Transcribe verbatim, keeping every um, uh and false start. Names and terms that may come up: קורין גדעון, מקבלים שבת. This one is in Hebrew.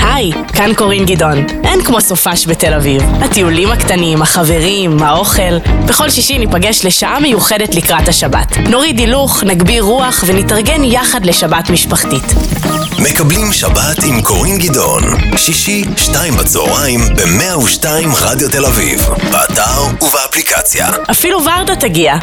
היי, כאן קורין גדעון. אין כמו סופש בתל אביב. הטיולים הקטנים, החברים, האוכל. בכל שישי ניפגש לשעה מיוחדת לקראת השבת. נוריד הילוך, נגביר רוח ונתארגן יחד לשבת משפחתית. מקבלים שבת עם קורין גדעון. שישי, שתיים בצהריים, ב-מאה ושתיים רדיו תל אביב. באתר ובאפליקציה. אפילו ורדה תגיע.